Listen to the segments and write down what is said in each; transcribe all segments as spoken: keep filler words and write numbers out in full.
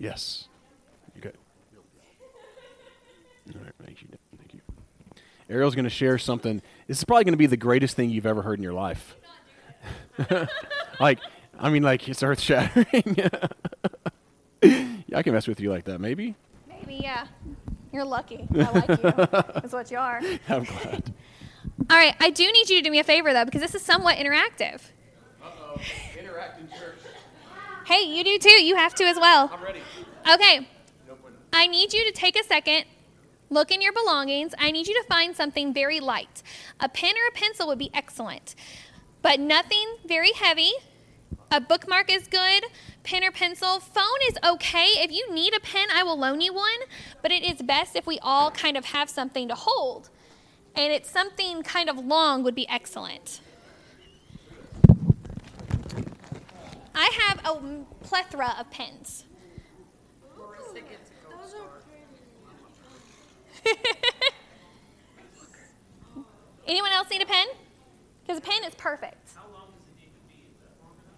Yes. You good? All right, thank you. Thank you. Ariel's going to share something. This is probably going to be the greatest thing you've ever heard in your life. Like, I mean, like, it's earth-shattering. Yeah, I can mess with you like that, maybe? Maybe, yeah. You're lucky. I like you. That's what you are. I'm glad. All right, I do need you to do me a favor, though, because this is somewhat interactive. Uh-oh. Interactive church. Hey, you do, too. You have to as well. I'm ready. Okay. I need you to take a second, look in your belongings. I need you to find something very light. A pen or a pencil would be excellent, but nothing very heavy. A bookmark is good, pen or pencil. Phone is okay. If you need a pen, I will loan you one, but it is best if we all kind of have something to hold. And it's something kind of long would be excellent. I have a plethora of pens. Anyone else need a pen? Because a pen is perfect. How long does it need to be?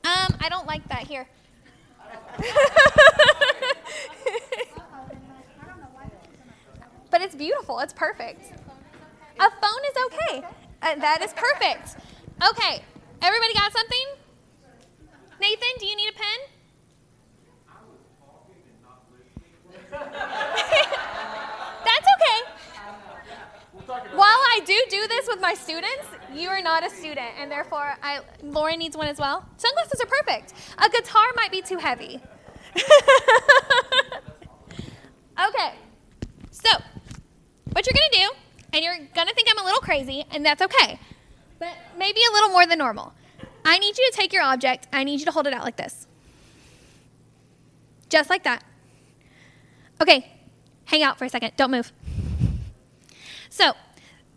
Um, I don't like that here. But it's beautiful. It's perfect. A phone is okay. Uh, that is perfect. Okay. Everybody got something? Nathan, do you need a pen? I was talking and not listening. That's okay. While I do do this with my students, you are not a student, and therefore, I Lauren needs one as well. Sunglasses are perfect. A guitar might be too heavy. Okay. So, what you're going to do, and you're going to think I'm a little crazy, and that's okay, but maybe a little more than normal. I need you to take your object. I need you to hold it out like this. Just like that. Okay, hang out for a second. Don't move. So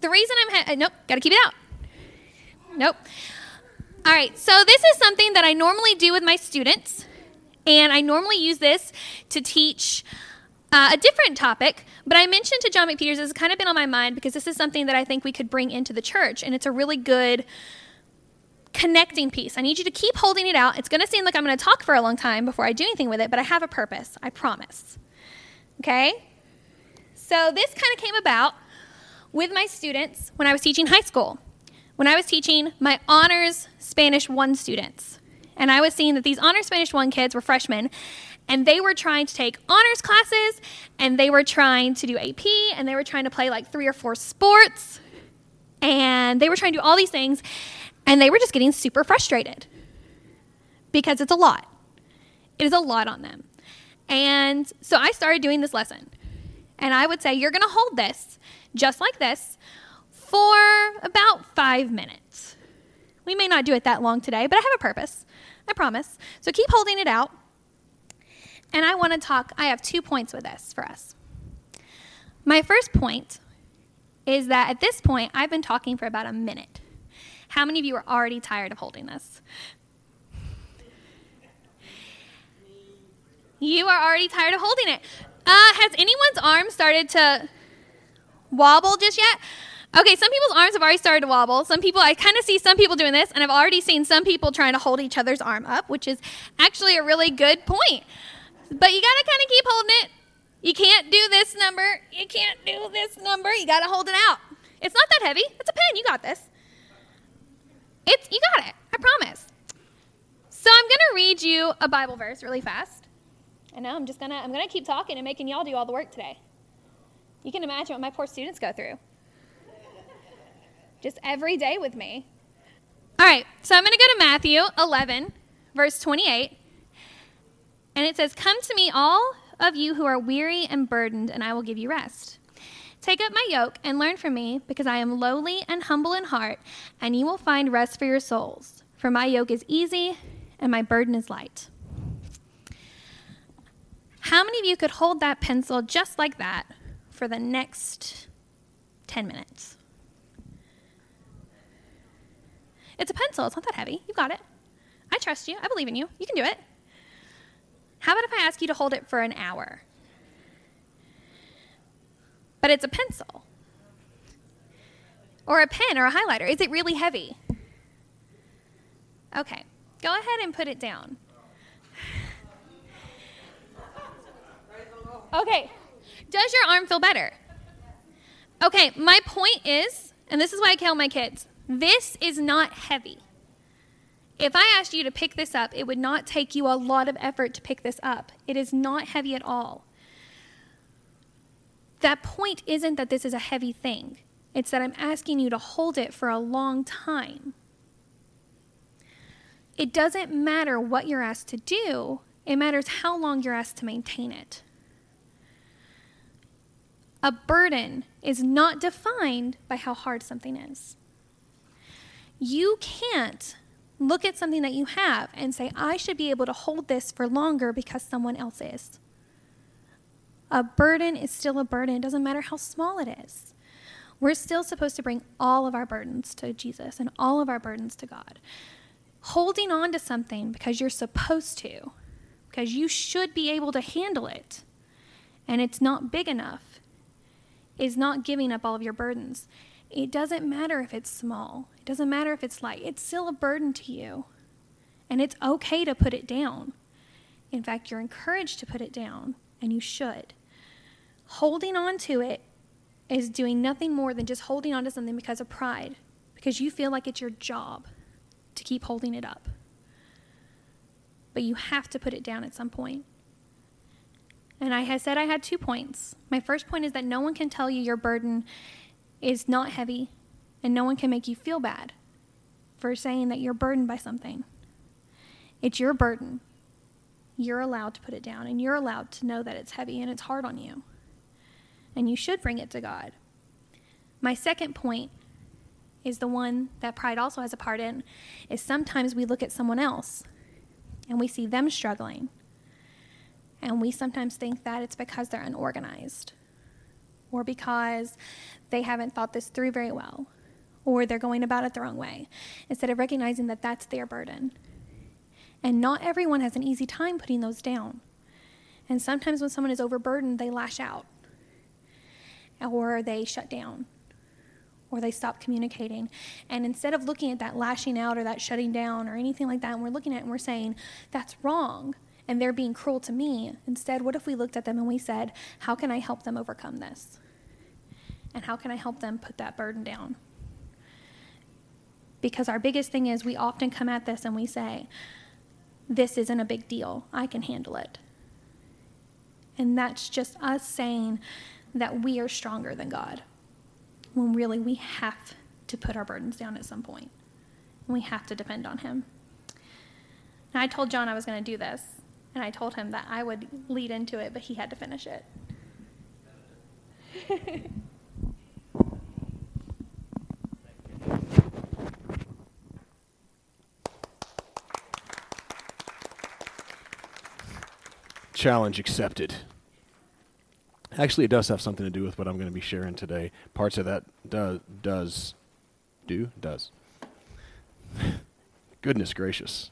the reason I'm... Ha- nope, got to keep it out. Nope. All right, so this is something that I normally do with my students, and I normally use this to teach uh, a different topic. But I mentioned to John McPeters, this has kind of been on my mind because this is something that I think we could bring into the church, and it's a really good connecting piece. I need you to keep holding it out. It's going to seem like I'm going to talk for a long time before I do anything with it, but I have a purpose. I promise. Okay? So this kind of came about with my students when I was teaching high school, when I was teaching my Honors Spanish one students. And I was seeing that these Honors Spanish one kids were freshmen, and they were trying to take honors classes, and they were trying to do A P, and they were trying to play like three or four sports, and they were trying to do all these things, and they were just getting super frustrated because it's a lot. It is a lot on them. And so I started doing this lesson, and I would say, you're going to hold this just like this for about five minutes. We may not do it that long today, but I have a purpose. I promise. So keep holding it out. And I want to talk, I have two points with this for us. My first point is that at this point, I've been talking for about a minute. How many of you are already tired of holding this? You are already tired of holding it. Uh, has anyone's arm started to wobble just yet? Okay, some people's arms have already started to wobble. Some people, I kind of see some people doing this, and I've already seen some people trying to hold each other's arm up, which is actually a really good point. But you got to kind of keep holding it. You can't do this number. You can't do this number. You got to hold it out. It's not that heavy. It's a pen. You got this. It's you got it. I promise. So I'm going to read you a Bible verse really fast. I know I'm just going to I'm going to keep talking and making y'all do all the work today. You can imagine what my poor students go through. Just every day with me. All right. So I'm going to go to Matthew eleven, verse twenty-eight. And it says, "Come to me, all of you who are weary and burdened, and I will give you rest. Take up my yoke and learn from me, because I am lowly and humble in heart, and you will find rest for your souls. For my yoke is easy, and my burden is light." How many of you could hold that pencil just like that for the next ten minutes? It's a pencil. It's not that heavy. You've got it. I trust you. I believe in you. You can do it. How about if I ask you to hold it for an hour? But it's a pencil or a pen or a highlighter. Is it really heavy? Okay, go ahead and put it down. Okay, does your arm feel better? Okay, my point is, and this is why I tell my kids, this is not heavy. If I asked you to pick this up, it would not take you a lot of effort to pick this up. It is not heavy at all. That point isn't that this is a heavy thing. It's that I'm asking you to hold it for a long time. It doesn't matter what you're asked to do. It matters how long you're asked to maintain it. A burden is not defined by how hard something is. You can't look at something that you have and say, I should be able to hold this for longer because someone else is. A burden is still a burden. It doesn't matter how small it is. We're still supposed to bring all of our burdens to Jesus and all of our burdens to God. Holding on to something because you're supposed to, because you should be able to handle it, and it's not big enough, is not giving up all of your burdens. It doesn't matter if it's small. It doesn't matter if it's light. It's still a burden to you, and it's okay to put it down. In fact, you're encouraged to put it down, and you should. Holding on to it is doing nothing more than just holding on to something because of pride, because you feel like it's your job to keep holding it up. But you have to put it down at some point. And I had said I had two points. My first point is that no one can tell you your burden is not heavy, and no one can make you feel bad for saying that you're burdened by something. It's your burden. You're allowed to put it down, and you're allowed to know that it's heavy and it's hard on you. And you should bring it to God. My second point is the one that pride also has a part in, is sometimes we look at someone else and we see them struggling. And we sometimes think that it's because they're unorganized, or because they haven't thought this through very well, or they're going about it the wrong way, instead of recognizing that that's their burden. And not everyone has an easy time putting those down. And sometimes when someone is overburdened, they lash out, or they shut down, or they stop communicating. And instead of looking at that lashing out or that shutting down or anything like that, and we're looking at it and we're saying, that's wrong, and they're being cruel to me. Instead, what if we looked at them and we said, how can I help them overcome this? And how can I help them put that burden down? Because our biggest thing is we often come at this and we say, this isn't a big deal. I can handle it. And that's just us saying that we are stronger than God, when really we have to put our burdens down at some point. We have to depend on him. And I told John I was going to do this, and I told him that I would lead into it, but he had to finish it. Challenge accepted. Actually, it does have something to do with what I'm going to be sharing today. Parts of that do, does, do, does. Goodness gracious.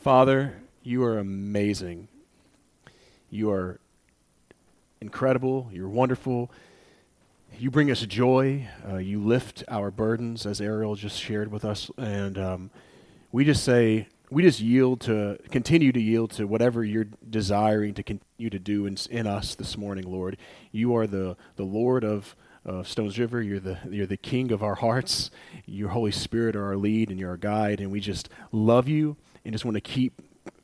Father, you are amazing. You are incredible. You're wonderful. You bring us joy. Uh, you lift our burdens, as Ariel just shared with us. And um, we just say... We just yield to, continue to yield to whatever you're desiring to continue to do in, in us this morning, Lord. You are the, the Lord of, of Stones River. You're the you're the King of our hearts. Your Holy Spirit are our lead and you're our guide. And we just love you and just want to keep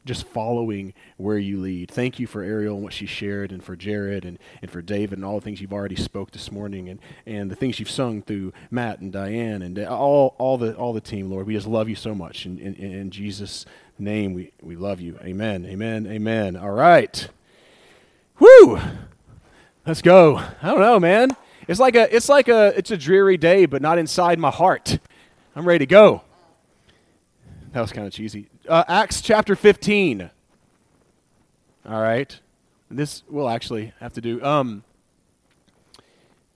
just following where you lead. Thank you for Ariel and what she shared, and for Jared and, and for David and all the things you've already spoke this morning, and, and the things you've sung through Matt and Diane and all all the all the team, Lord. We just love you so much. In, in, in Jesus' name, we, we love you. Amen, amen, amen. All right. Woo! Let's go. I don't know, man. It's like a it's like a it's a dreary day, but not inside my heart. I'm ready to go. That was kind of cheesy. Uh, Acts chapter fifteen. All right. This we'll actually have to do. Um,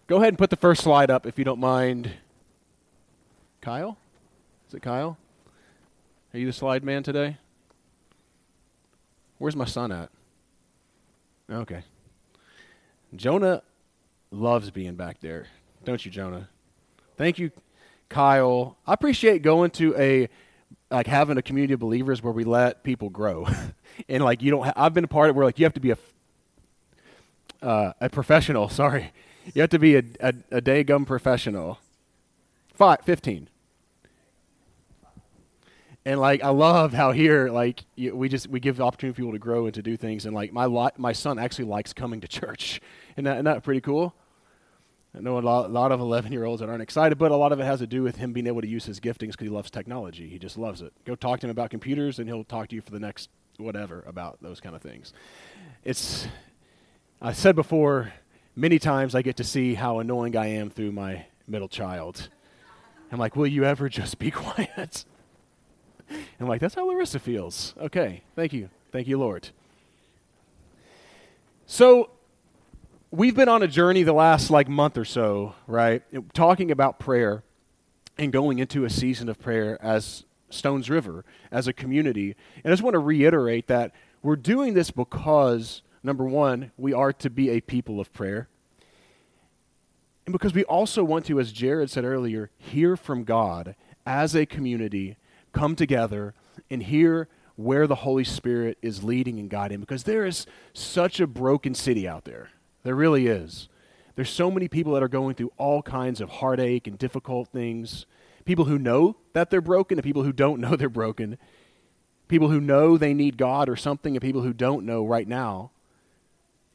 go ahead and put the first slide up if you don't mind. Kyle? Is it Kyle? Are you the slide man today? Where's my son at? Okay. Jonah loves being back there. Don't you, Jonah? Thank you, Kyle. I appreciate going to a... like having a community of believers where we let people grow. And like you don't, ha- I've been a part of where like you have to be a uh, a professional. Sorry, you have to be a a, a day gum professional. Five, fifteen. And like I love how here like you, we just we give the opportunity for people to grow and to do things. And like my li- my son actually likes coming to church. Isn't that, isn't that pretty cool? I know a lot, a lot of eleven-year-olds that aren't excited, but a lot of it has to do with him being able to use his giftings because he loves technology. He just loves it. Go talk to him about computers, and he'll talk to you for the next whatever about those kind of things. It's, I said before, many times I get to see how annoying I am through my middle child. I'm like, will you ever just be quiet? And I'm like, that's how Larissa feels. Okay, thank you. Thank you, Lord. So, we've been on a journey the last like month or so, right? Talking about prayer and going into a season of prayer as Stones River, as a community. And I just want to reiterate that we're doing this because, number one, we are to be a people of prayer. And because we also want to, as Jared said earlier, hear from God as a community, come together and hear where the Holy Spirit is leading and guiding. Because there is such a broken city out there. There really is. There's so many people that are going through all kinds of heartache and difficult things. People who know that they're broken and people who don't know they're broken. People who know they need God or something and people who don't know right now.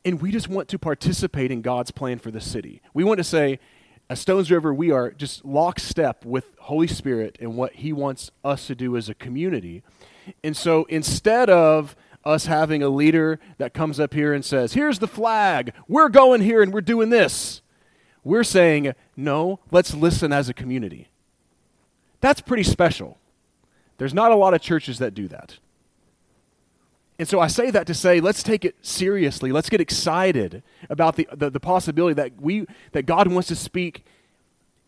And we just want to participate in God's plan for the city. We want to say, at Stones River, we are just lockstep with Holy Spirit and what He wants us to do as a community. And so instead of us having a leader that comes up here and says, here's the flag, we're going here and we're doing this. We're saying, no, let's listen as a community. That's pretty special. There's not a lot of churches that do that. And so I say that to say, let's take it seriously. Let's get excited about the, the, the possibility that we that God wants to speak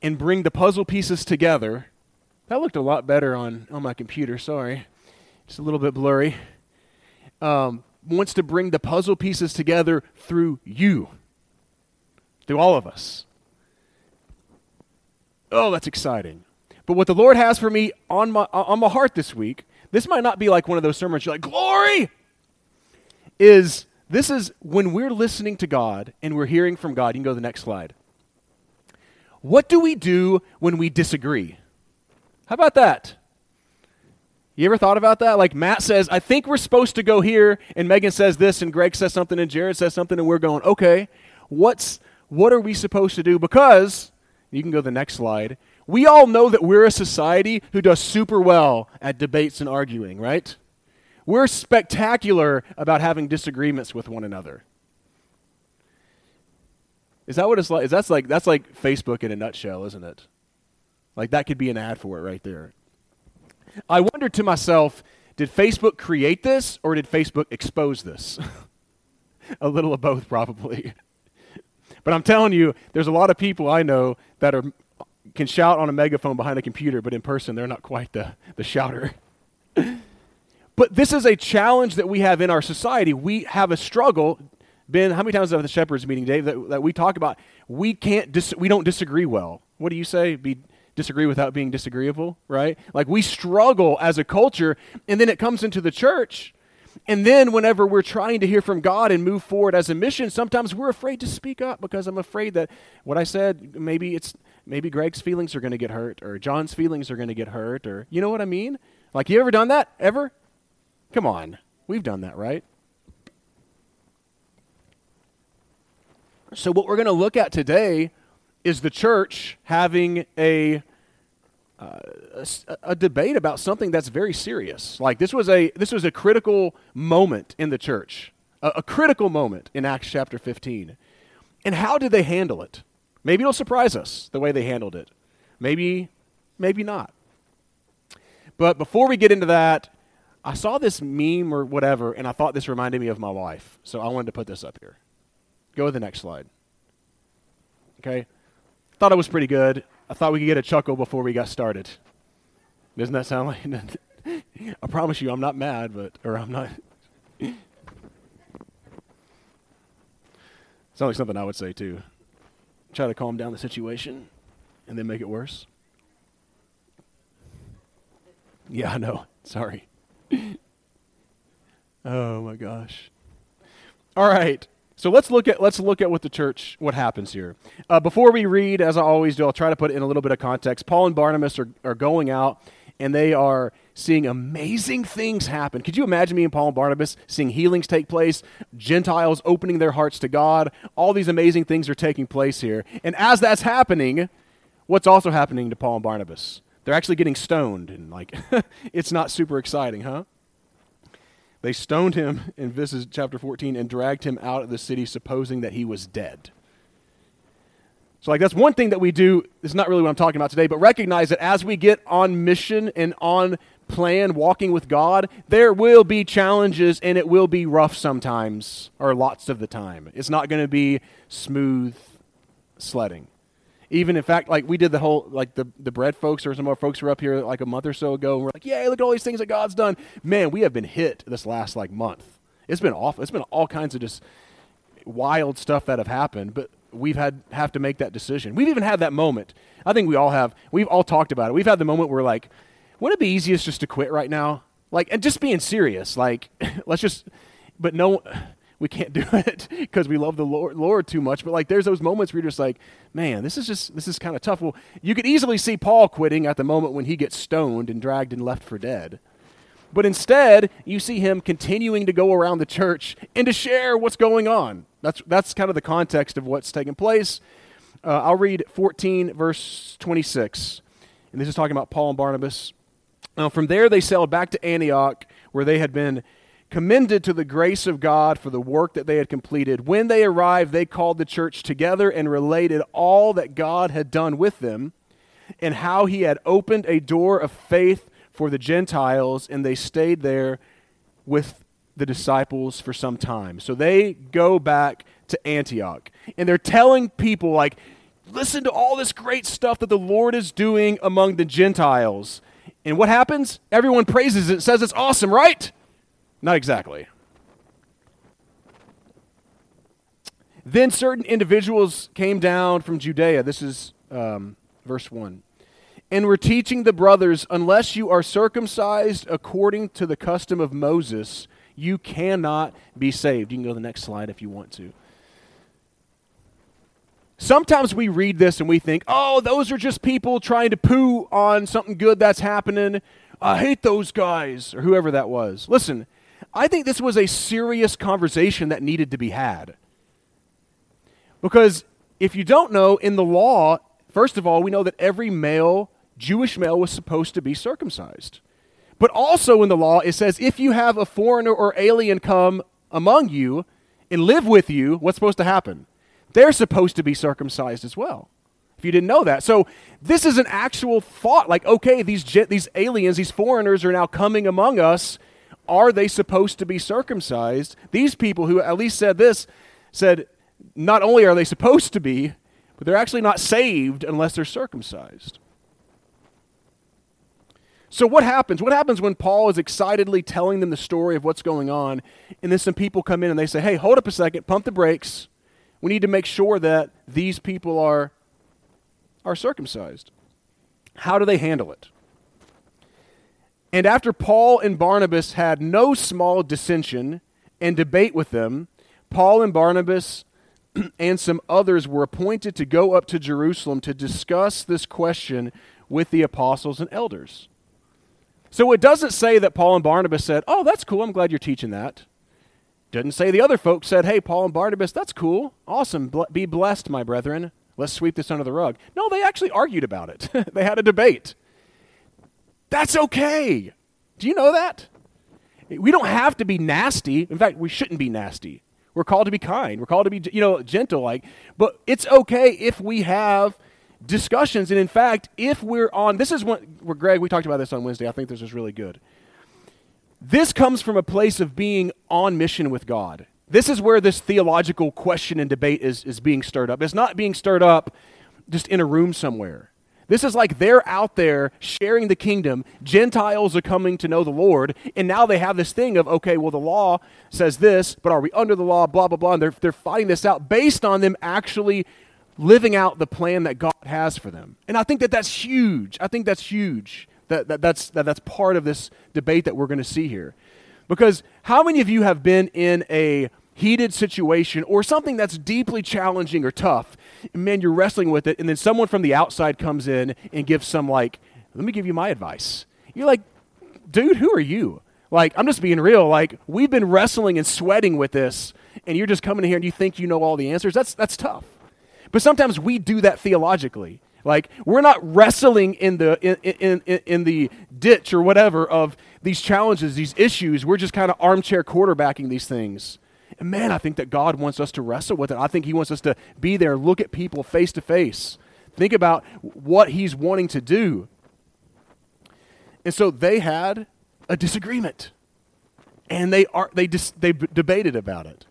and bring the puzzle pieces together. That looked a lot better on, on my computer, sorry. It's a little bit blurry. Um, wants to bring the puzzle pieces together through you, through all of us. Oh, that's exciting. But what the Lord has for me on my on my heart this week, this might not be like one of those sermons you're like, glory, is this is when we're listening to God and we're hearing from God. You can go to the next slide. What do we do when we disagree? How about that? You ever thought about that? Like Matt says, I think we're supposed to go here, and Megan says this, and Greg says something, and Jared says something, and we're going, okay, what's what are we supposed to do? Because, you can go to the next slide, we all know that we're a society who does super well at debates and arguing, right? We're spectacular about having disagreements with one another. Is that what it's like? Is that's like that's like Facebook in a nutshell, isn't it? Like that could be an ad for it right there. I wondered to myself, did Facebook create this or did Facebook expose this? A little of both, probably. But I'm telling you, there's a lot of people I know that are can shout on a megaphone behind a computer, but in person they're not quite the, the shouter. But this is a challenge that we have in our society. We have a struggle. Ben, how many times have the Shepherds meeting, Dave, that, that we talk about? We can't. Dis- we don't disagree well. What do you say? Be disagree without being disagreeable, right? Like we struggle as a culture, and then it comes into the church, and then whenever we're trying to hear from God and move forward as a mission, sometimes we're afraid to speak up because I'm afraid that what I said, maybe it's maybe Greg's feelings are going to get hurt, or John's feelings are going to get hurt, or you know what I mean? Like you ever done that? Ever? Come on. We've done that, right? So what we're going to look at today is the church having a, uh, a a debate about something that's very serious. Like this was a this was a critical moment in the church, a, a critical moment in Acts chapter fifteen. And how did they handle it? Maybe it'll surprise us the way they handled it. Maybe, maybe not. But before we get into that, I saw this meme or whatever, and I thought this reminded me of my wife. So I wanted to put this up here. Go to the next slide. Okay. Thought it was pretty good. I thought we could get a chuckle before we got started. Doesn't that sound like? I promise you, I'm not mad, but or I'm not. Sounds like something I would say too. Try to calm down the situation, and then make it worse. Yeah, I know. Sorry. Oh my gosh. All right. So let's look at let's look at what the church, what happens here. Uh, before we read, as I always do, I'll try to put in a little bit of context. Paul and Barnabas are, are going out, and they are seeing amazing things happen. Could you imagine me and Paul and Barnabas seeing healings take place, Gentiles opening their hearts to God? All these amazing things are taking place here. And as that's happening, what's also happening to Paul and Barnabas? They're actually getting stoned, and like it's not super exciting, huh? They stoned him in Acts chapter fourteen and dragged him out of the city, supposing that he was dead. So like that's one thing that we do. It's not really what I'm talking about today, but recognize that as we get on mission and on plan, walking with God, there will be challenges and it will be rough sometimes, or lots of the time. It's not going to be smooth sledding. Even, in fact, like we did the whole, like the, the bread folks or some of our folks who were up here like a month or so ago, and we're like, yay, look at all these things that God's done. Man, we have been hit this last like month. It's been awful. It's been all kinds of just wild stuff that have happened, but we've had have to make that decision. We've even had that moment. I think we all have. We've all talked about it. We've had the moment where like, wouldn't it be easiest just to quit right now? Like, and just being serious, like, let's just, but no, we can't do it because we love the Lord, Lord too much. But like, there's those moments where you're just like, man, this is just, this is kind of tough. Well, you could easily see Paul quitting at the moment when he gets stoned and dragged and left for dead. But instead, you see him continuing to go around the church and to share what's going on. That's, that's kind of the context of what's taking place. Uh, I'll read fourteen, verse twenty-six. And this is talking about Paul and Barnabas. Now, from there, they sailed back to Antioch, where they had been commended to the grace of God for the work that they had completed. When they arrived, they called the church together and related all that God had done with them and how he had opened a door of faith for the Gentiles, and they stayed there with the disciples for some time. So they go back to Antioch, and they're telling people, like, listen to all this great stuff that the Lord is doing among the Gentiles. And what happens? Everyone praises it, says it's awesome, right? Not exactly. Then certain individuals came down from Judea. This is um, verse one. And were teaching the brothers, unless you are circumcised according to the custom of Moses, you cannot be saved. You can go to the next slide if you want to. Sometimes we read this and we think, oh, those are just people trying to poo on something good that's happening. I hate those guys, or whoever that was. Listen, I think this was a serious conversation that needed to be had. Because if you don't know, in the law, first of all, we know that every male, Jewish male, was supposed to be circumcised. But also in the law, it says if you have a foreigner or alien come among you and live with you, what's supposed to happen? They're supposed to be circumcised as well. If you didn't know that. So this is an actual thought, like, okay, these these aliens, these foreigners are now coming among us. Are they supposed to be circumcised? These people who at least said this, said not only are they supposed to be, but they're actually not saved unless they're circumcised. So what happens? What happens when Paul is excitedly telling them the story of what's going on, and then some people come in and they say, hey, hold up a second, pump the brakes. We need to make sure that these people are are circumcised. How do they handle it? And after Paul and Barnabas had no small dissension and debate with them, Paul and Barnabas and some others were appointed to go up to Jerusalem to discuss this question with the apostles and elders. So it doesn't say that Paul and Barnabas said, oh, that's cool, I'm glad you're teaching that. Doesn't say the other folks said, hey, Paul and Barnabas, that's cool, awesome, be blessed, my brethren. Let's sweep this under the rug. No, they actually argued about it. They had a debate. That's okay. Do you know that? We don't have to be nasty. In fact, we shouldn't be nasty. We're called to be kind. We're called to be, you know, gentle. Like, but it's okay if we have discussions. And in fact, if we're on, this is what, where Greg, we talked about this on Wednesday. I think this is really good. This comes from a place of being on mission with God. This is where this theological question and debate is, is being stirred up. It's not being stirred up just in a room somewhere. This is like they're out there sharing the kingdom. Gentiles are coming to know the Lord, and now they have this thing of, okay, well, the law says this, but are we under the law, blah, blah, blah, and they're, they're fighting this out based on them actually living out the plan that God has for them. And I think that that's huge. I think that's huge. That, that that's that, that's part of this debate that we're going to see here. Because how many of you have been in a heated situation or something that's deeply challenging or tough, and man, you're wrestling with it, and then someone from the outside comes in and gives some like, let me give you my advice. You're like, dude, who are you? Like, I'm just being real. Like, we've been wrestling and sweating with this, and you're just coming in here and you think you know all the answers. That's that's tough. But sometimes we do that theologically. Like, we're not wrestling in the in in, in the ditch or whatever of these challenges, these issues. We're just kind of armchair quarterbacking these things. And man, I think that God wants us to wrestle with it. I think he wants us to be there, look at people face to face, think about what he's wanting to do. And so they had a disagreement, and they are they dis, they b- debated about it.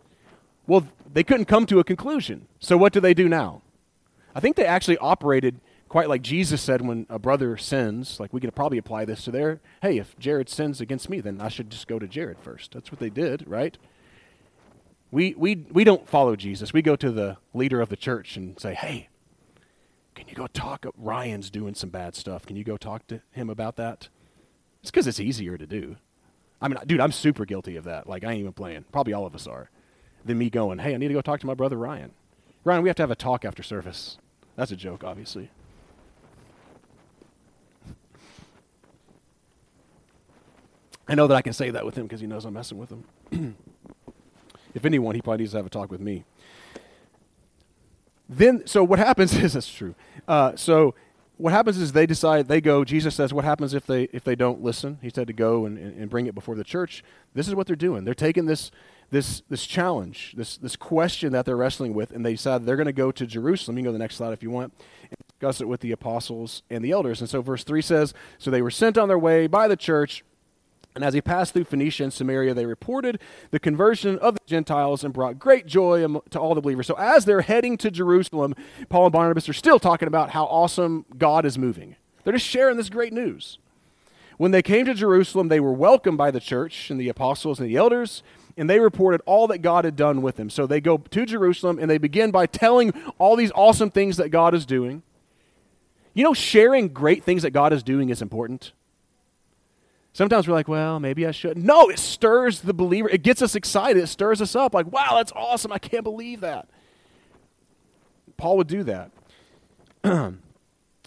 Well, they couldn't come to a conclusion. So what do they do now? I think they actually operated quite like Jesus said when a brother sins. Like, we could probably apply this to their, hey, if Jared sins against me, then I should just go to Jared first. That's what they did, right? We we we don't follow Jesus. We go to the leader of the church and say, hey, can you go talk? Ryan's doing some bad stuff. Can you go talk to him about that? It's because it's easier to do. I mean, dude, I'm super guilty of that. Like, I ain't even playing. Probably all of us are. Than me going, hey, I need to go talk to my brother Ryan. Ryan, we have to have a talk after service. That's a joke, obviously. I know that I can say that with him because he knows I'm messing with him. If anyone, he probably needs to have a talk with me. Then, so what happens is, that's true. Uh, so what happens is they decide, they go, Jesus says, what happens if they if they don't listen? He said to go and, and bring it before the church. This is what they're doing. They're taking this This this challenge, this this question that they're wrestling with, and they decide they're going to go to Jerusalem. You can go to the next slide if you want, and discuss it with the apostles and the elders. And so verse three says, so they were sent on their way by the church, and as he passed through Phoenicia and Samaria, they reported the conversion of the Gentiles and brought great joy to all the believers. So as they're heading to Jerusalem, Paul and Barnabas are still talking about how awesome God is moving. They're just sharing this great news. When they came to Jerusalem, they were welcomed by the church and the apostles and the elders, and they reported all that God had done with them. So they go to Jerusalem, and they begin by telling all these awesome things that God is doing. You know, sharing great things that God is doing is important. Sometimes we're like, well, maybe I shouldn't. No, it stirs the believer. It gets us excited. It stirs us up. Like, wow, that's awesome. I can't believe that. Paul would do that.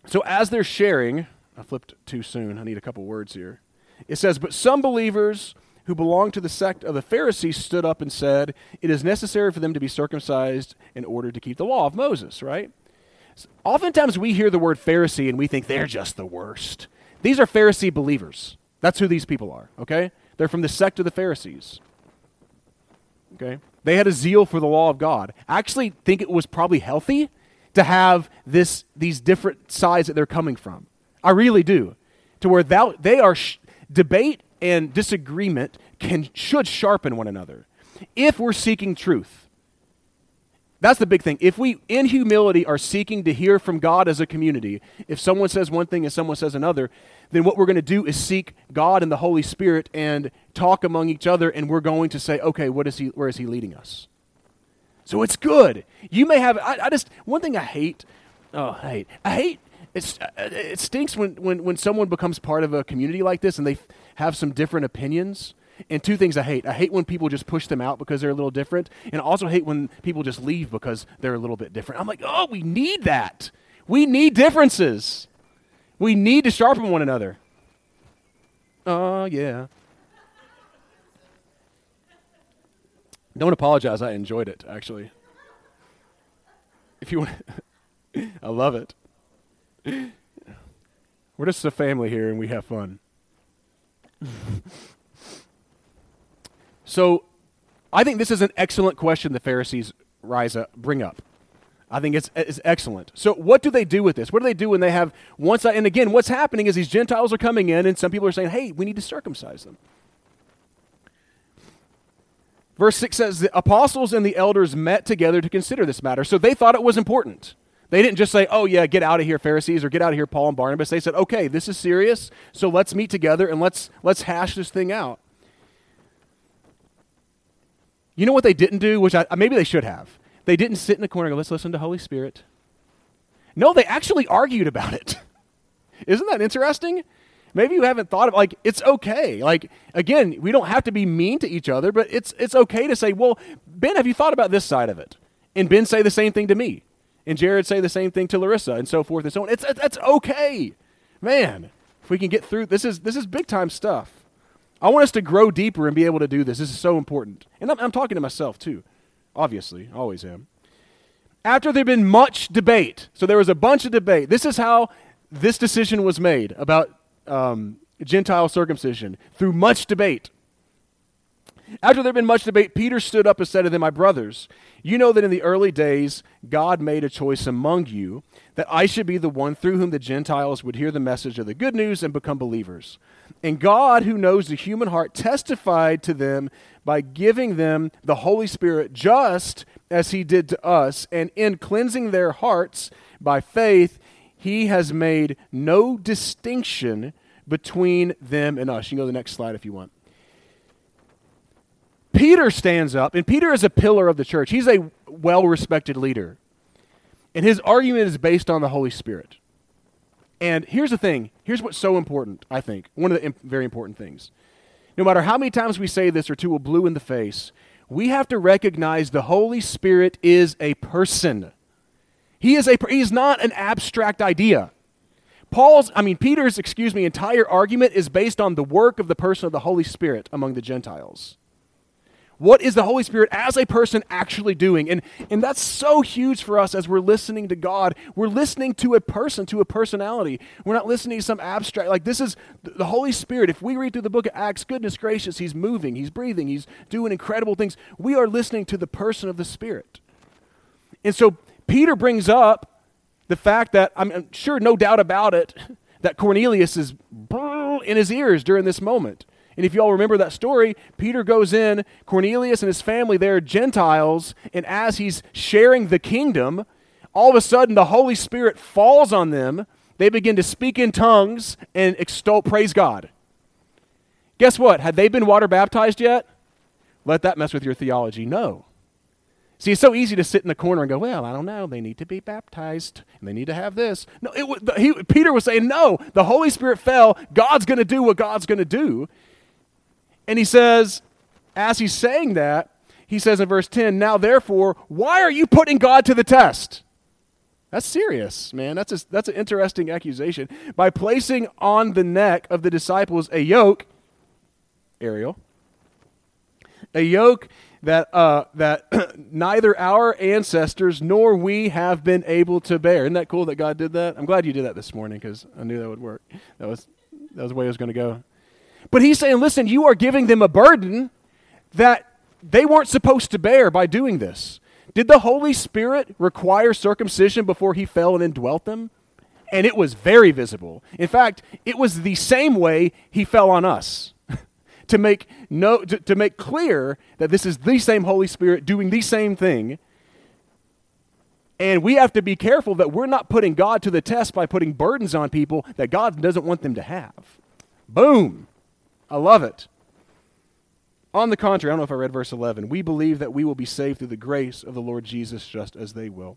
So as they're sharing, I flipped too soon. I need a couple words here. It says, but some believers who belonged to the sect of the Pharisees stood up and said, it is necessary for them to be circumcised in order to keep the law of Moses, right? So oftentimes we hear the word Pharisee and we think they're just the worst. These are Pharisee believers. That's who these people are, okay? They're from the sect of the Pharisees, okay? They had a zeal for the law of God. I actually think it was probably healthy to have this these different sides that they're coming from. I really do. To where thou, they are sh- debate and disagreement can should sharpen one another if we're seeking truth. That's the big thing. If we, in humility, are seeking to hear from God as a community, if someone says one thing and someone says another, then what we're going to do is seek God and the Holy Spirit and talk among each other, and we're going to say, okay, what is he? Where is he leading us? So it's good. You may have, I, I just, one thing I hate, oh, I hate, I hate, It's, it stinks when, when, when someone becomes part of a community like this and they f- have some different opinions. And two things I hate. I hate when people just push them out because they're a little different. And I also hate when people just leave because they're a little bit different. I'm like, oh, we need that. We need differences. We need to sharpen one another. Oh, uh, yeah. Don't apologize. I enjoyed it, actually. If you want, I love it. We're just a family here, and we have fun. So, I think this is an excellent question the Pharisees rise up, bring up. I think it's, it's excellent. So, what do they do with this? What do they do when they have once? And again, what's happening is these Gentiles are coming in, and some people are saying, "Hey, we need to circumcise them." Verse six says, "The apostles and the elders met together to consider this matter." So they thought it was important. They didn't just say, oh, yeah, get out of here, Pharisees, or get out of here, Paul and Barnabas. They said, okay, this is serious, so let's meet together and let's let's hash this thing out. You know what they didn't do, which I, maybe they should have? They didn't sit in a corner and go, let's listen to Holy Spirit. No, they actually argued about it. Isn't that interesting? maybe you haven't thought of, like, it's okay. Like, again, we don't have to be mean to each other, but it's it's okay to say, well, Ben, have you thought about this side of it? And Ben say the same thing to me. And Jared say the same thing to Larissa, and so forth and so on. It's that's okay. Man, if we can get through, this is this is big-time stuff. I want us to grow deeper and be able to do this. This is so important. And I'm, I'm talking to myself, too. Obviously, always am. After there'd been much debate, so there was a bunch of debate. This is how this decision was made about um, Gentile circumcision, through much debate. After there'd been much debate, Peter stood up and said to them, "My brothers, you know that in the early days God made a choice among you that I should be the one through whom the Gentiles would hear the message of the good news and become believers. And God, who knows the human heart, testified to them by giving them the Holy Spirit just as he did to us. And in cleansing their hearts by faith, he has made no distinction between them and us." You can go to the next slide if you want. Peter stands up, and Peter is a pillar of the church. He's a well-respected leader, and his argument is based on the Holy Spirit. And here's the thing. Here's what's so important, I think, one of the imp- very important things. No matter how many times we say this or two will blue in the face, we have to recognize the Holy Spirit is a person. He is a per- he's not an abstract idea. Paul's, I mean, Peter's, excuse me, entire argument is based on the work of the person of the Holy Spirit among the Gentiles. What is the Holy Spirit as a person actually doing? And and that's so huge for us as we're listening to God. We're listening to a person, to a personality. We're not listening to some abstract. Like, this is the Holy Spirit. If we read through the book of Acts, goodness gracious, he's moving, he's breathing, he's doing incredible things. We are listening to the person of the Spirit. And so Peter brings up the fact that, I'm sure, no doubt about it, that Cornelius is in his ears during this moment. And if you all remember that story, Peter goes in, Cornelius and his family, they're Gentiles, and as he's sharing the kingdom, all of a sudden the Holy Spirit falls on them. They begin to speak in tongues and extol, praise God. Guess what? Had they been water baptized yet? Let that mess with your theology. No. See, it's so easy to sit in the corner and go, well, I don't know, they need to be baptized, and they need to have this. No, it, the, he, Peter was saying, no, the Holy Spirit fell, God's going to do what God's going to do. And he says, as he's saying that, he says in verse ten, "Now therefore, why are you putting God to the test?" That's serious, man. That's a, that's an interesting accusation. "By placing on the neck of the disciples a yoke," Ariel, "a yoke that uh, that neither our ancestors nor we have been able to bear." Isn't that cool that God did that? I'm glad you did that this morning because I knew that would work. That was that was the way it was going to go. But he's saying, listen, you are giving them a burden that they weren't supposed to bear by doing this. Did the Holy Spirit require circumcision before he fell and indwelt them? And it was very visible. In fact, it was the same way he fell on us to make no to, to make clear that this is the same Holy Spirit doing the same thing. And we have to be careful that we're not putting God to the test by putting burdens on people that God doesn't want them to have. Boom. I love it. On the contrary, I don't know if I read verse eleven. "We believe that we will be saved through the grace of the Lord Jesus just as they will."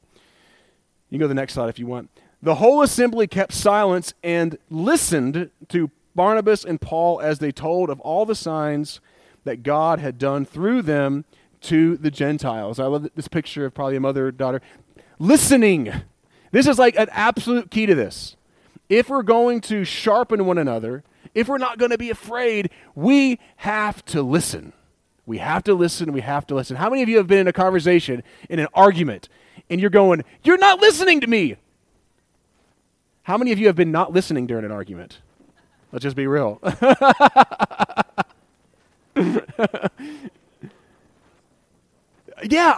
You can go to the next slide if you want. "The whole assembly kept silence and listened to Barnabas and Paul as they told of all the signs that God had done through them to the Gentiles." I love this picture of probably a mother or daughter. Listening. This is like an absolute key to this. If we're going to sharpen one another, if we're not going to be afraid, we have to listen. We have to listen. We have to listen. How many of you have been in a conversation, in an argument, and you're going, "You're not listening to me"? How many of you have been not listening during an argument? Let's just be real. Yeah,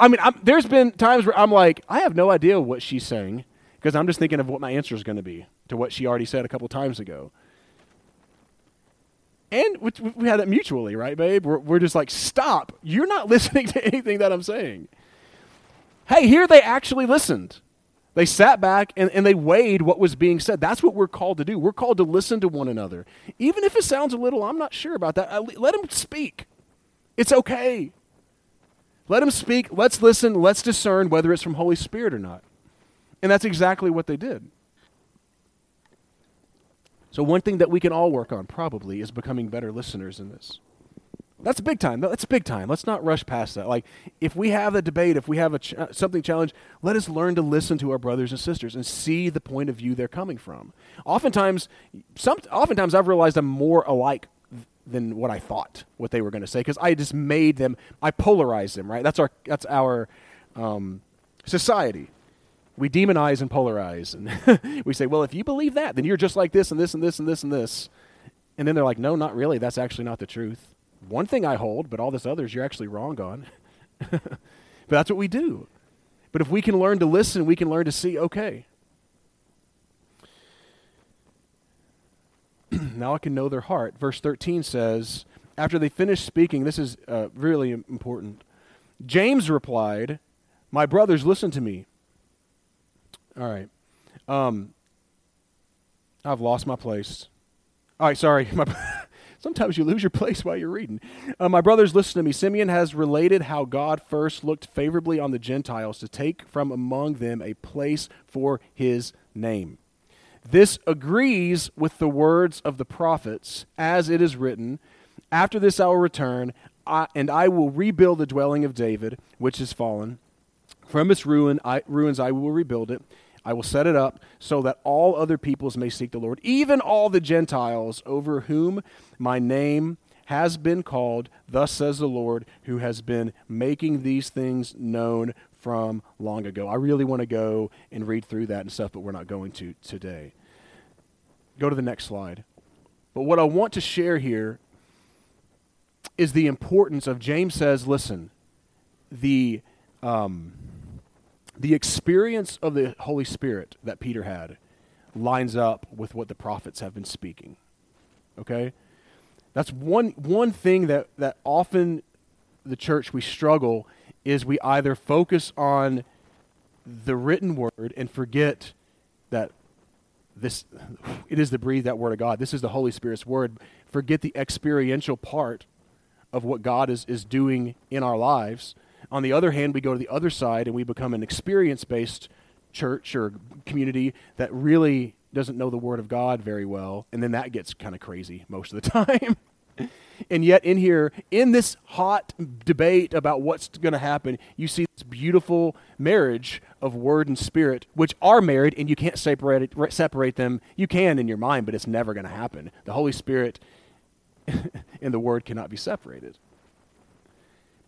I mean, I'm, there's been times where I'm like, I have no idea what she's saying because I'm just thinking of what my answer is going to be to what she already said a couple times ago. And we had it mutually, right, babe? We're, we're just like, stop. You're not listening to anything that I'm saying. Hey, here they actually listened. They sat back and, and they weighed what was being said. That's what we're called to do. We're called to listen to one another. Even if it sounds a little, I'm not sure about that, I, let them speak. It's okay. Let them speak. Let's listen. Let's discern whether it's from Holy Spirit or not. And that's exactly what they did. So one thing that we can all work on probably is becoming better listeners in this. That's big time. That's big time. Let's not rush past that. Like, if we have a debate, if we have a ch- something challenged, let us learn to listen to our brothers and sisters and see the point of view they're coming from. Oftentimes, some, oftentimes I've realized I'm more alike than what I thought what they were going to say because I just made them. I polarized them. Right. That's our. That's our um, society. We demonize and polarize, and we say, "Well, if you believe that, then you're just like this and this and this and this and this." And then they're like, "No, not really. That's actually not the truth. One thing I hold, but all this others you're actually wrong on." But that's what we do. But if we can learn to listen, we can learn to see, okay. Now I can know their heart. Verse thirteen says, after they finished speaking, this is uh, really important. James replied, "My brothers, listen to me." All right. Um, I've lost my place. All right, sorry. My Sometimes you lose your place while you're reading. Uh, my brothers, listen to me. Simeon has related how God first looked favorably on the Gentiles to take from among them a place for his name. This agrees with the words of the prophets, as it is written, "After this I will return, I, and I will rebuild the dwelling of David, which is fallen. From its ruin, I, ruins I will rebuild it. I will set it up so that all other peoples may seek the Lord, even all the Gentiles over whom my name has been called. Thus says the Lord, who has been making these things known from long ago." I really want to go and read through that and stuff, but we're not going to today. Go to the next slide. But what I want to share here is the importance of, James says, listen, the... Um, The experience of the Holy Spirit that Peter had lines up with what the prophets have been speaking, okay? That's one one thing that, that often the church, we struggle, is we either focus on the written word and forget that this it is the breathed out word of God. This is the Holy Spirit's word. Forget the experiential part of what God is, is doing in our lives. On the other hand, we go to the other side and we become an experience-based church or community that really doesn't know the Word of God very well, and then that gets kind of crazy most of the time. And yet in here, in this hot debate about what's going to happen, you see this beautiful marriage of Word and Spirit, which are married, and you can't separate it, separate them. You can in your mind, but it's never going to happen. The Holy Spirit and the Word cannot be separated.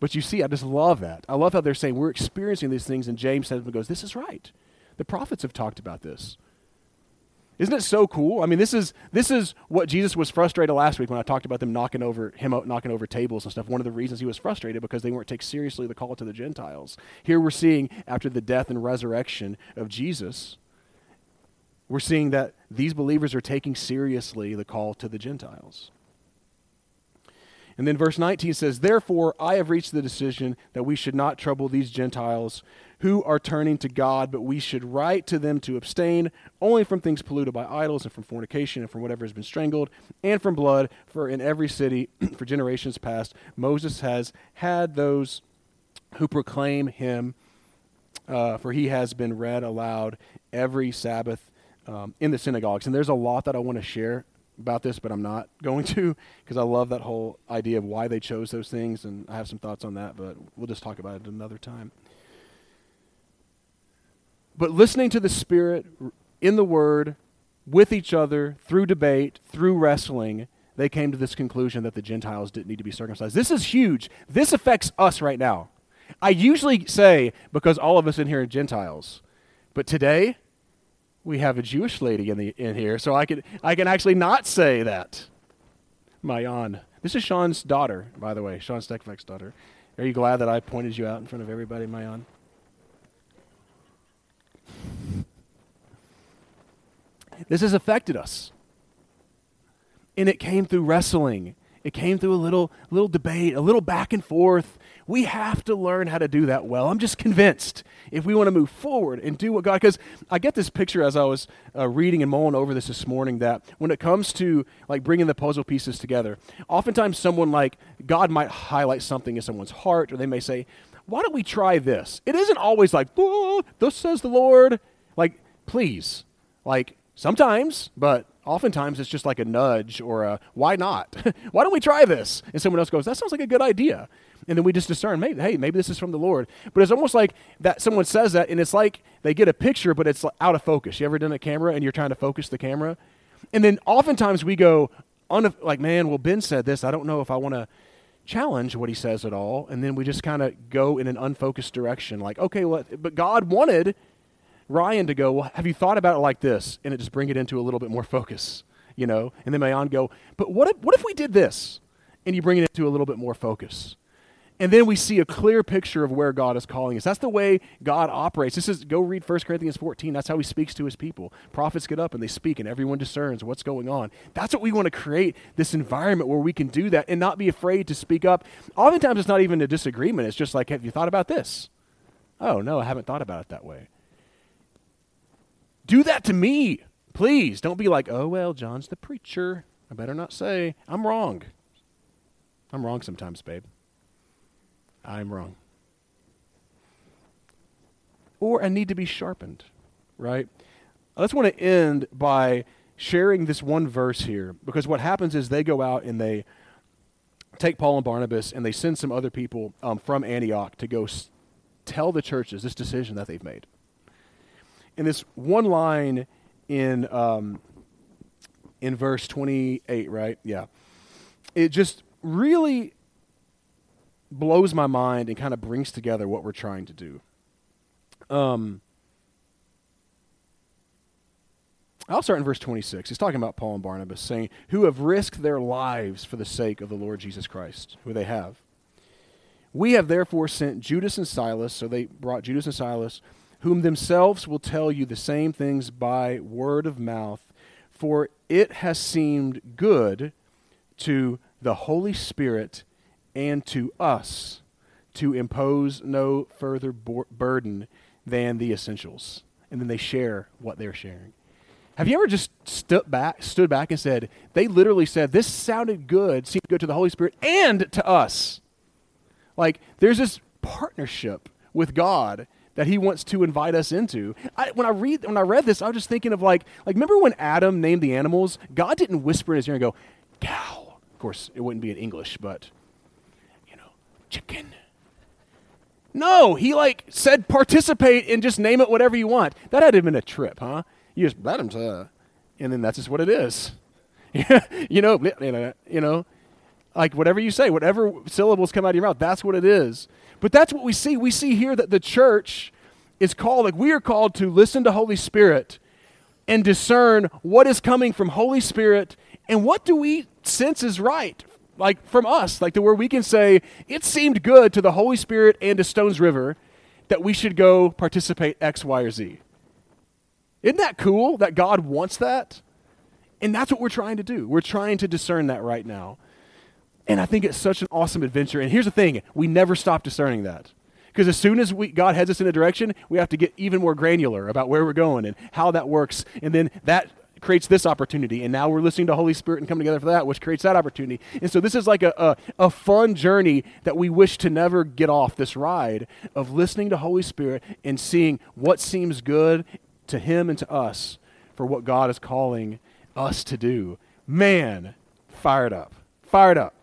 But you see, I just love that. I love how they're saying we're experiencing these things, and James says and goes, "This is right. The prophets have talked about this." Isn't it so cool? I mean, this is this is what Jesus was frustrated last week when I talked about them knocking over him knocking over tables and stuff. One of the reasons he was frustrated because they weren't taking seriously the call to the Gentiles. Here we're seeing after the death and resurrection of Jesus, we're seeing that these believers are taking seriously the call to the Gentiles. And then verse nineteen says, "Therefore I have reached the decision that we should not trouble these Gentiles who are turning to God, but we should write to them to abstain only from things polluted by idols and from fornication and from whatever has been strangled and from blood. For in every city for generations past, Moses has had those who proclaim him, uh, for he has been read aloud every Sabbath um, in the synagogues." And there's a lot that I want to share about this, but I'm not going to because I love that whole idea of why they chose those things, and I have some thoughts on that, but we'll just talk about it another time. But listening to the Spirit in the Word with each other through debate, through wrestling, they came to this conclusion that the Gentiles didn't need to be circumcised. This is huge. This affects us right now. I usually say because all of us in here are Gentiles, but today we have a Jewish lady in the in here, so I could I can actually not say that. Mayan. This is Sean's daughter, by the way, Sean Steckveck's daughter. Are you glad that I pointed you out in front of everybody, Mayan? This has affected us. And it came through wrestling. It came through a little little debate, a little back and forth. We have to learn how to do that well. I'm just convinced if we want to move forward and do what God, because I get this picture as I was uh, reading and mulling over this this morning that when it comes to like bringing the puzzle pieces together, oftentimes someone like God might highlight something in someone's heart, or they may say, "Why don't we try this?" It isn't always like, "Oh, thus says the Lord." Like, please, like sometimes, but Oftentimes, it's just like a nudge or a, why not? Why don't we try this? And someone else goes, that sounds like a good idea. And then we just discern, maybe, hey, maybe this is from the Lord. But it's almost like that someone says that, and it's like they get a picture, but it's out of focus. You ever done a camera, and you're trying to focus the camera? And then oftentimes we go, unaf- like, man, well, Ben said this. I don't know if I want to challenge what he says at all. And then we just kind of go in an unfocused direction. Like, okay, well, but God wanted Ryan to go, well, have you thought about it like this? And it just bring it into a little bit more focus, you know? And then Mayan go, but what if, what if we did this? And you bring it into a little bit more focus. And then we see a clear picture of where God is calling us. That's the way God operates. This is, go read First Corinthians fourteen. That's how he speaks to his people. Prophets get up and they speak and everyone discerns what's going on. That's what we want to create, this environment where we can do that and not be afraid to speak up. Oftentimes it's not even a disagreement. It's just like, have you thought about this? Oh, no, I haven't thought about it that way. Do that to me, please. Don't be like, oh, well, John's the preacher. I better not say, I'm wrong. I'm wrong sometimes, babe. I'm wrong. Or I need to be sharpened, right? I just want to end by sharing this one verse here, because what happens is they go out and they take Paul and Barnabas and they send some other people um, from Antioch to go s- tell the churches this decision that they've made. And this one line in um, in verse twenty-eight, right? Yeah. It just really blows my mind and kind of brings together what we're trying to do. Um, I'll start in verse twenty-six. He's talking about Paul and Barnabas, saying, who have risked their lives for the sake of the Lord Jesus Christ, who they have. We have therefore sent Judas and Silas, so they brought Judas and Silas, whom themselves will tell you the same things by word of mouth, for it has seemed good to the Holy Spirit and to us to impose no further bo- burden than the essentials. And then they share what they're sharing. Have you ever just stood back, stood back and said, they literally said, this sounded good, seemed good to the Holy Spirit and to us. Like, there's this partnership with God that he wants to invite us into. I, when I read, when I read this, I was just thinking of like, like remember when Adam named the animals? God didn't whisper in his ear and go, cow. Of course, it wouldn't be in English, but, you know, chicken. No, he like said participate and just name it whatever you want. That had been a trip, huh? You just, let him, uh, and then that's just what it is. you know, you know, like whatever you say, whatever syllables come out of your mouth, that's what it is. But that's what we see. We see here that the church is called, like we are called to listen to Holy Spirit and discern what is coming from Holy Spirit and what do we sense is right, like from us, like to where we can say, it seemed good to the Holy Spirit and to Stones River that we should go participate X, Y, or Z. Isn't that cool that God wants that? And that's what we're trying to do. We're trying to discern that right now. And I think it's such an awesome adventure. And here's the thing, we never stop discerning that. Because as soon as we, God heads us in a direction, we have to get even more granular about where we're going and how that works. And then that creates this opportunity. And now we're listening to Holy Spirit and coming together for that, which creates that opportunity. And so this is like a, a, a fun journey that we wish to never get off, this ride of listening to Holy Spirit and seeing what seems good to him and to us for what God is calling us to do. Man, fired up, fired up.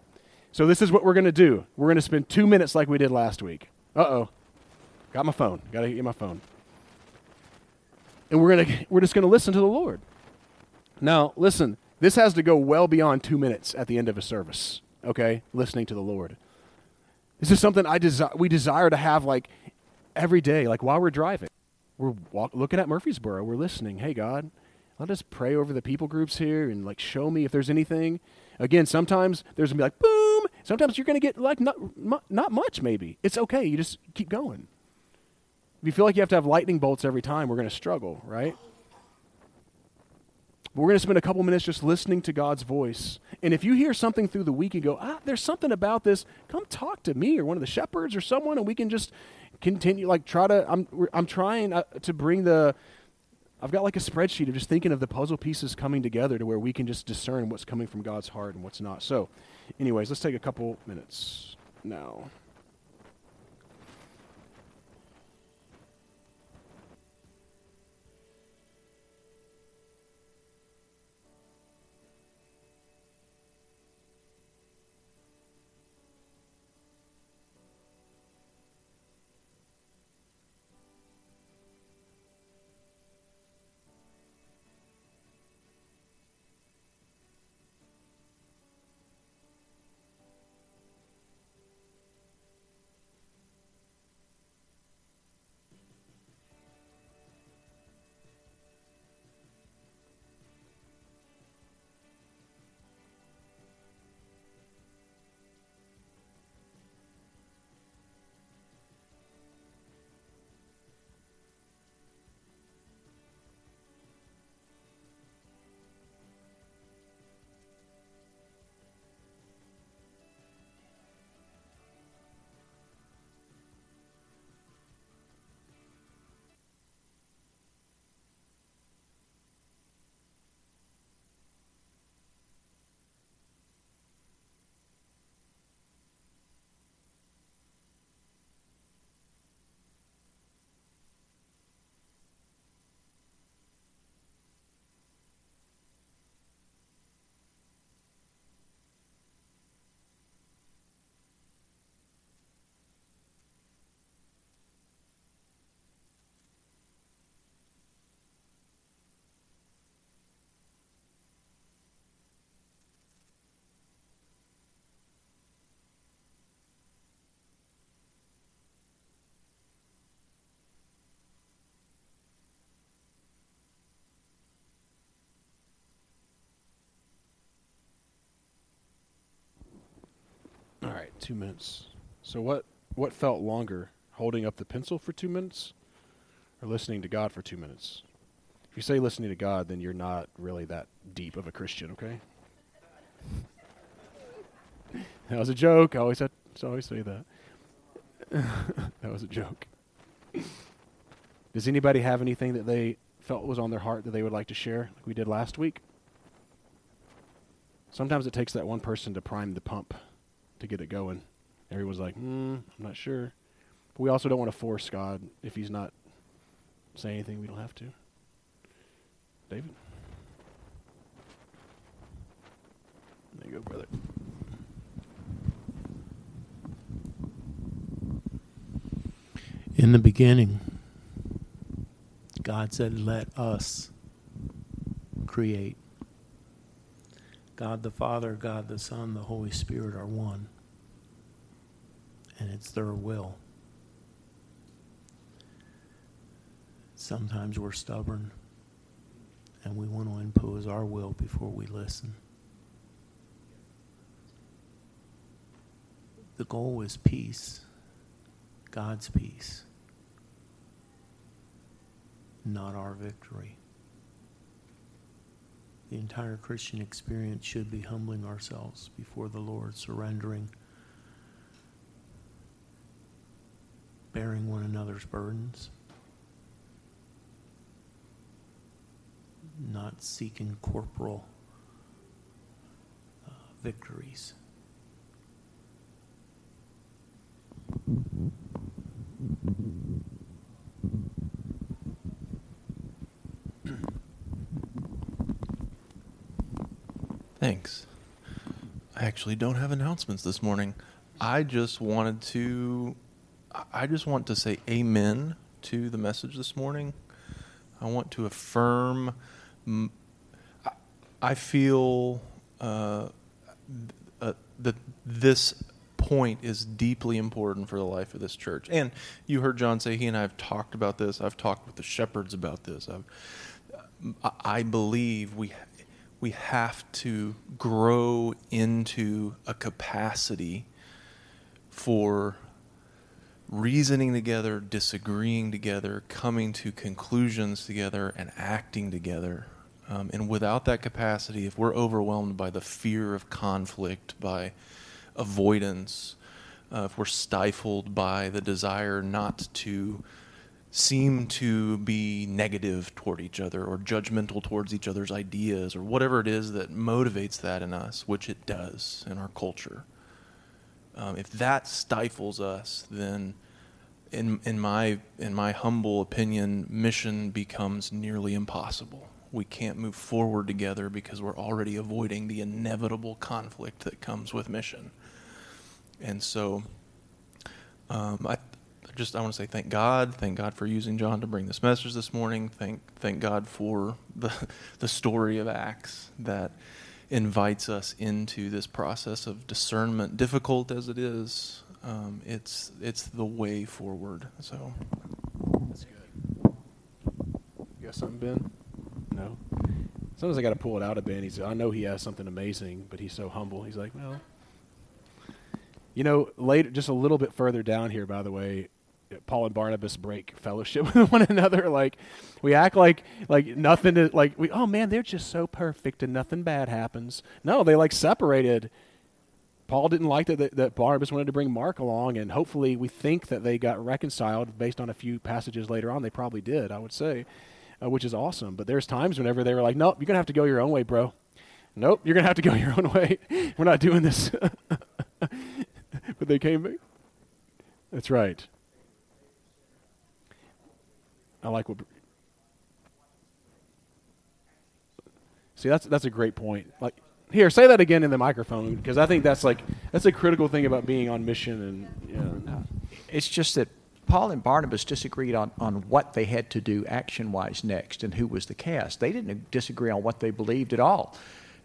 So this is what we're going to do. We're going to spend two minutes like we did last week. Uh-oh. Got my phone. Got to get my phone. And we're gonna we're just going to listen to the Lord. Now, listen, this has to go well beyond two minutes at the end of a service, okay? Listening to the Lord. This is something I desi- we desire to have like every day, like while we're driving. We're walk- looking at Murfreesboro. We're listening. Hey, God, I'll just pray over the people groups here and like show me if there's anything. Again, sometimes there's going to be like, boom. Sometimes you're going to get like not not much maybe. It's okay. You just keep going. If you feel like you have to have lightning bolts every time, we're going to struggle, right? But we're going to spend a couple minutes just listening to God's voice. And if you hear something through the week and go, ah, there's something about this, come talk to me or one of the shepherds or someone, and we can just continue, like try to, I'm, I'm trying to bring the, I've got like a spreadsheet of just thinking of the puzzle pieces coming together to where we can just discern what's coming from God's heart and what's not. So anyways, let's take a couple minutes now. Two minutes. So what, what felt longer, holding up the pencil for two minutes or listening to God for two minutes? If you say listening to God, then you're not really that deep of a Christian, okay? That was a joke. I always, had, I always say that. That was a joke. Does anybody have anything that they felt was on their heart that they would like to share, like we did last week? Sometimes it takes that one person to prime the pump to get it going. Everyone's like, hmm, I'm not sure. But we also don't want to force God. If he's not saying anything, we don't have to. David? There you go, brother. In the beginning, God said, let us create. God the Father, God the Son, the Holy Spirit are one. And it's their will. Sometimes we're stubborn and we want to impose our will before we listen. The goal is peace, God's peace, not our victory. The entire Christian experience should be humbling ourselves before the Lord, surrendering, bearing one another's burdens, not seeking corporal uh, victories. Thanks. I actually don't have announcements this morning. I just wanted to I just want to say amen to the message this morning. I want to affirm. I feel uh, uh, that this point is deeply important for the life of this church. And you heard John say he and I have talked about this. I've talked with the shepherds about this. I've, I believe we we have to grow into a capacity for reasoning together, disagreeing together, coming to conclusions together, and acting together. Um, and without that capacity, if we're overwhelmed by the fear of conflict, by avoidance, uh, if we're stifled by the desire not to seem to be negative toward each other or judgmental towards each other's ideas or whatever it is that motivates that in us, which it does in our culture, Um, if that stifles us, then in in my in my humble opinion, mission becomes nearly impossible. We can't move forward together because we're already avoiding the inevitable conflict that comes with mission. And so um, I just I want to say thank God. Thank God for using John to bring this message this morning. Thank thank God for the the story of Acts that invites us into this process of discernment, difficult as it is. Um, it's it's the way forward. So that's good. You got something, Ben? No. Sometimes I got to pull it out of Ben. He's I know he has something amazing, but he's so humble. He's like, well, you know, later, just a little bit further down here, by the way, Paul and Barnabas break fellowship with one another. Like, we act like like nothing is, like we oh man, they're just so perfect and nothing bad happens. No, they like separated. Paul didn't like that, that that Barnabas wanted to bring Mark along, and hopefully we think that they got reconciled based on a few passages later on. They probably did, I would say, uh, which is awesome. But there's times whenever they were like, nope, you're gonna have to go your own way, bro. Nope, you're gonna have to go your own way. We're not doing this. But they came back. That's right. I like what. See, that's that's a great point. Like, here, say that again in the microphone, because I think that's like that's a critical thing about being on mission. And you know. It's just that Paul and Barnabas disagreed on, on what they had to do action-wise next, and who was the cast. They didn't disagree on what they believed at all,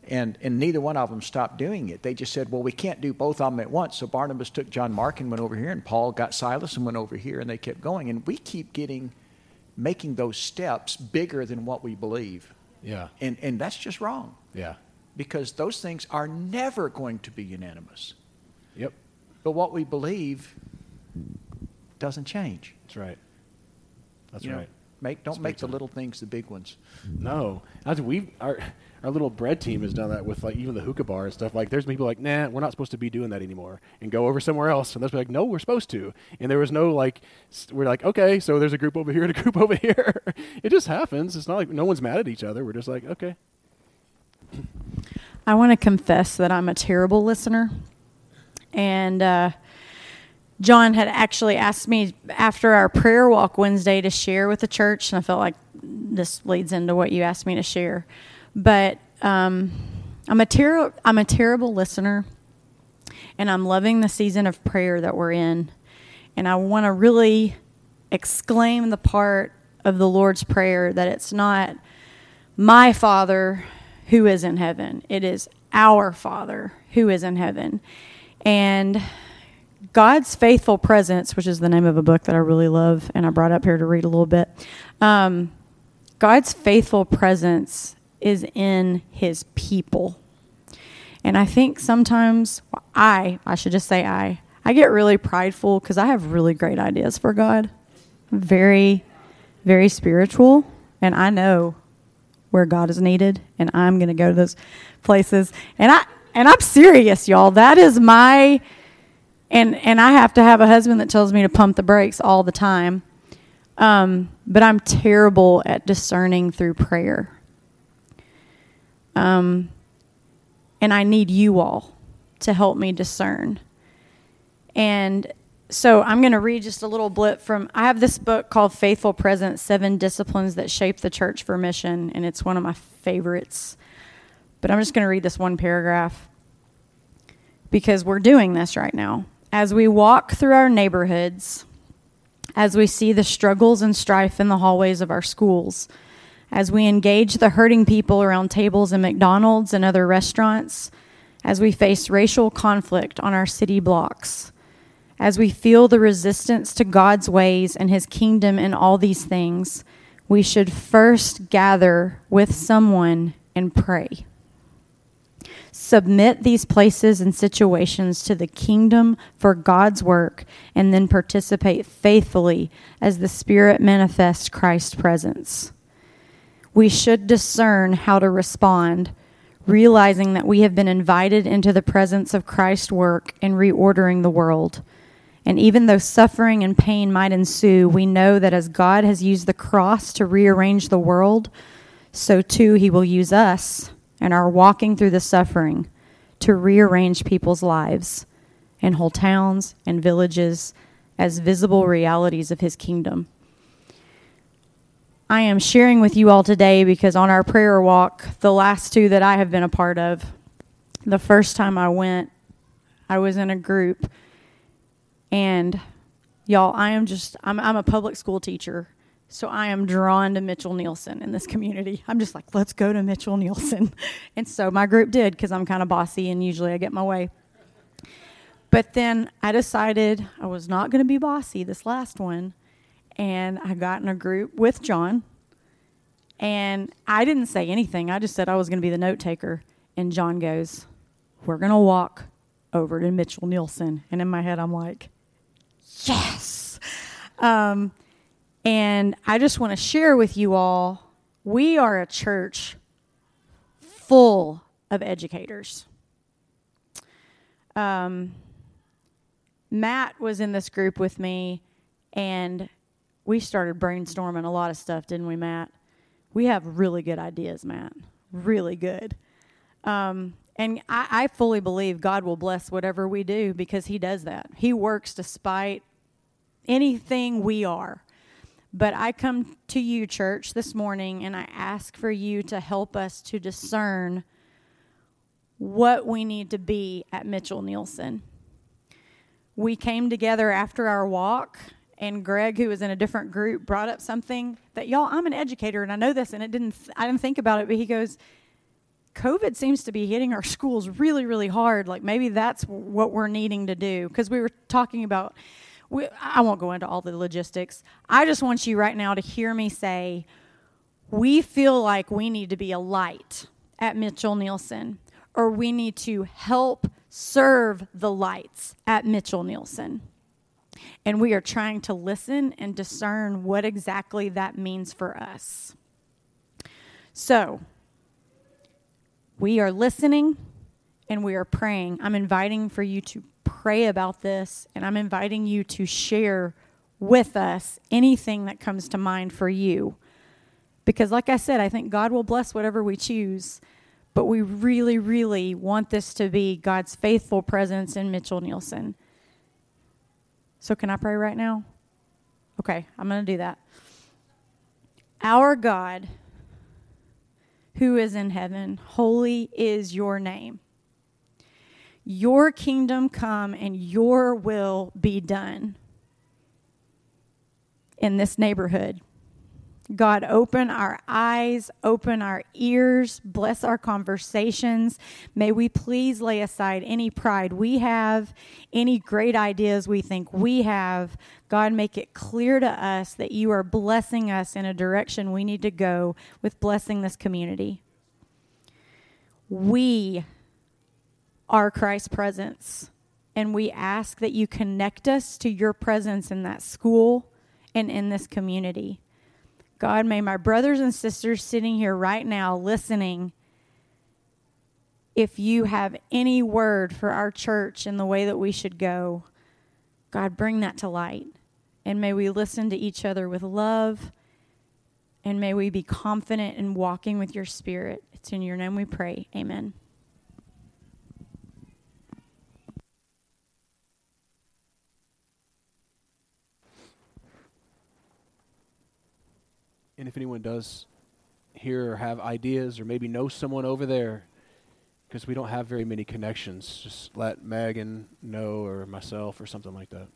and and neither one of them stopped doing it. They just said, well, we can't do both of them at once. So Barnabas took John Mark and went over here, and Paul got Silas and went over here, and they kept going. And we keep getting. Making those steps bigger than what we believe. Yeah. And and that's just wrong. Yeah. Because those things are never going to be unanimous. Yep. But what we believe doesn't change. That's right. That's you right. Know, make don't That's make the time. little things the big ones. No. We've, our, our little bread team has done that with like even the hookah bar and stuff. Like there's people like, nah, we're not supposed to be doing that anymore, and go over somewhere else. And they're like, no, we're supposed to. And there was no like, we're like, okay, so there's a group over here and a group over here. It just happens. It's not like no one's mad at each other. We're just like, okay. I want to confess that I'm a terrible listener. And uh, John had actually asked me after our prayer walk Wednesday to share with the church, and I felt like this leads into what you asked me to share. But um, I'm a ter- I'm a terrible listener, and I'm loving the season of prayer that we're in. And I want to really exclaim the part of the Lord's Prayer that it's not my Father who is in heaven. It is our Father who is in heaven. And God's Faithful Presence, which is the name of a book that I really love and I brought up here to read a little bit. Um, God's faithful presence is in his people. And I think sometimes I, I should just say I, I get really prideful because I have really great ideas for God. I'm very, very spiritual, and I know where God is needed, and I'm going to go to those places. And I, And I'm serious, y'all. That is my, and and I have to have a husband that tells me to pump the brakes all the time. Um, but I'm terrible at discerning through prayer. Um, and I need you all to help me discern. And so I'm going to read just a little blip from, I have this book called Faithful Presence, Seven Disciplines That Shape the Church for Mission, and it's one of my favorites. But I'm just going to read this one paragraph because we're doing this right now. As we walk through our neighborhoods, as we see the struggles and strife in the hallways of our schools, as we engage the hurting people around tables in McDonald's and other restaurants, as we face racial conflict on our city blocks, as we feel the resistance to God's ways and his kingdom in all these things, we should first gather with someone and pray. Submit these places and situations to the kingdom for God's work, and then participate faithfully as the Spirit manifests Christ's presence. We should discern how to respond, realizing that we have been invited into the presence of Christ's work in reordering the world. And even though suffering and pain might ensue, we know that as God has used the cross to rearrange the world, so too he will use us and are walking through the suffering to rearrange people's lives and whole towns and villages as visible realities of his kingdom. I am sharing with you all today because on our prayer walk, the last two that I have been a part of, the first time I went, I was in a group. And y'all, I am just, I'm, I'm a public school teacher. So I am drawn to Mitchell-Neilson in this community. I'm just like, let's go to Mitchell-Neilson. And so my group did because I'm kind of bossy and usually I get my way. But then I decided I was not going to be bossy this last one. And I got in a group with John. And I didn't say anything. I just said I was going to be the note taker. And John goes, we're going to walk over to Mitchell-Neilson. And in my head, I'm like, yes. Um And I just want to share with you all, we are a church full of educators. Um, Matt was in this group with me, and we started brainstorming a lot of stuff, didn't we, Matt? We have really good ideas, Matt, really good. Um, and I, I fully believe God will bless whatever we do because he does that. He works despite anything we are. But I come to you, church, this morning, and I ask for you to help us to discern what we need to be at Mitchell-Neilson. We came together after our walk, and Greg, who was in a different group, brought up something that, y'all, I'm an educator, and I know this, and it didn't. I didn't think about it, but he goes, COVID seems to be hitting our schools really, really hard. Like, maybe that's what we're needing to do, because we were talking about... We, I won't go into all the logistics. I just want you right now to hear me say, we feel like we need to be a light at Mitchell-Neilson, or we need to help serve the lights at Mitchell-Neilson. And we are trying to listen and discern what exactly that means for us. So, we are listening and we are praying. I'm inviting for you to pray about this, and I'm inviting you to share with us anything that comes to mind for you. Because like I said, I think God will bless whatever we choose, but we really, really want this to be God's faithful presence in Mitchell-Neilson. So can I pray right now? Okay, I'm going to do that. Our God, who is in heaven, holy is your name. Your kingdom come and your will be done in this neighborhood. God, open our eyes, open our ears, bless our conversations. May we please lay aside any pride we have, any great ideas we think we have. God, make it clear to us that you are blessing us in a direction we need to go with blessing this community. We are Christ's presence, and we ask that you connect us to your presence in that school and in this community. God, may my brothers and sisters sitting here right now listening, if you have any word for our church and the way that we should go, God, bring that to light. And may we listen to each other with love, and may we be confident in walking with your Spirit. It's in your name we pray. Amen. And if anyone does hear or have ideas or maybe know someone over there, because we don't have very many connections, just let Megan know or myself or something like that.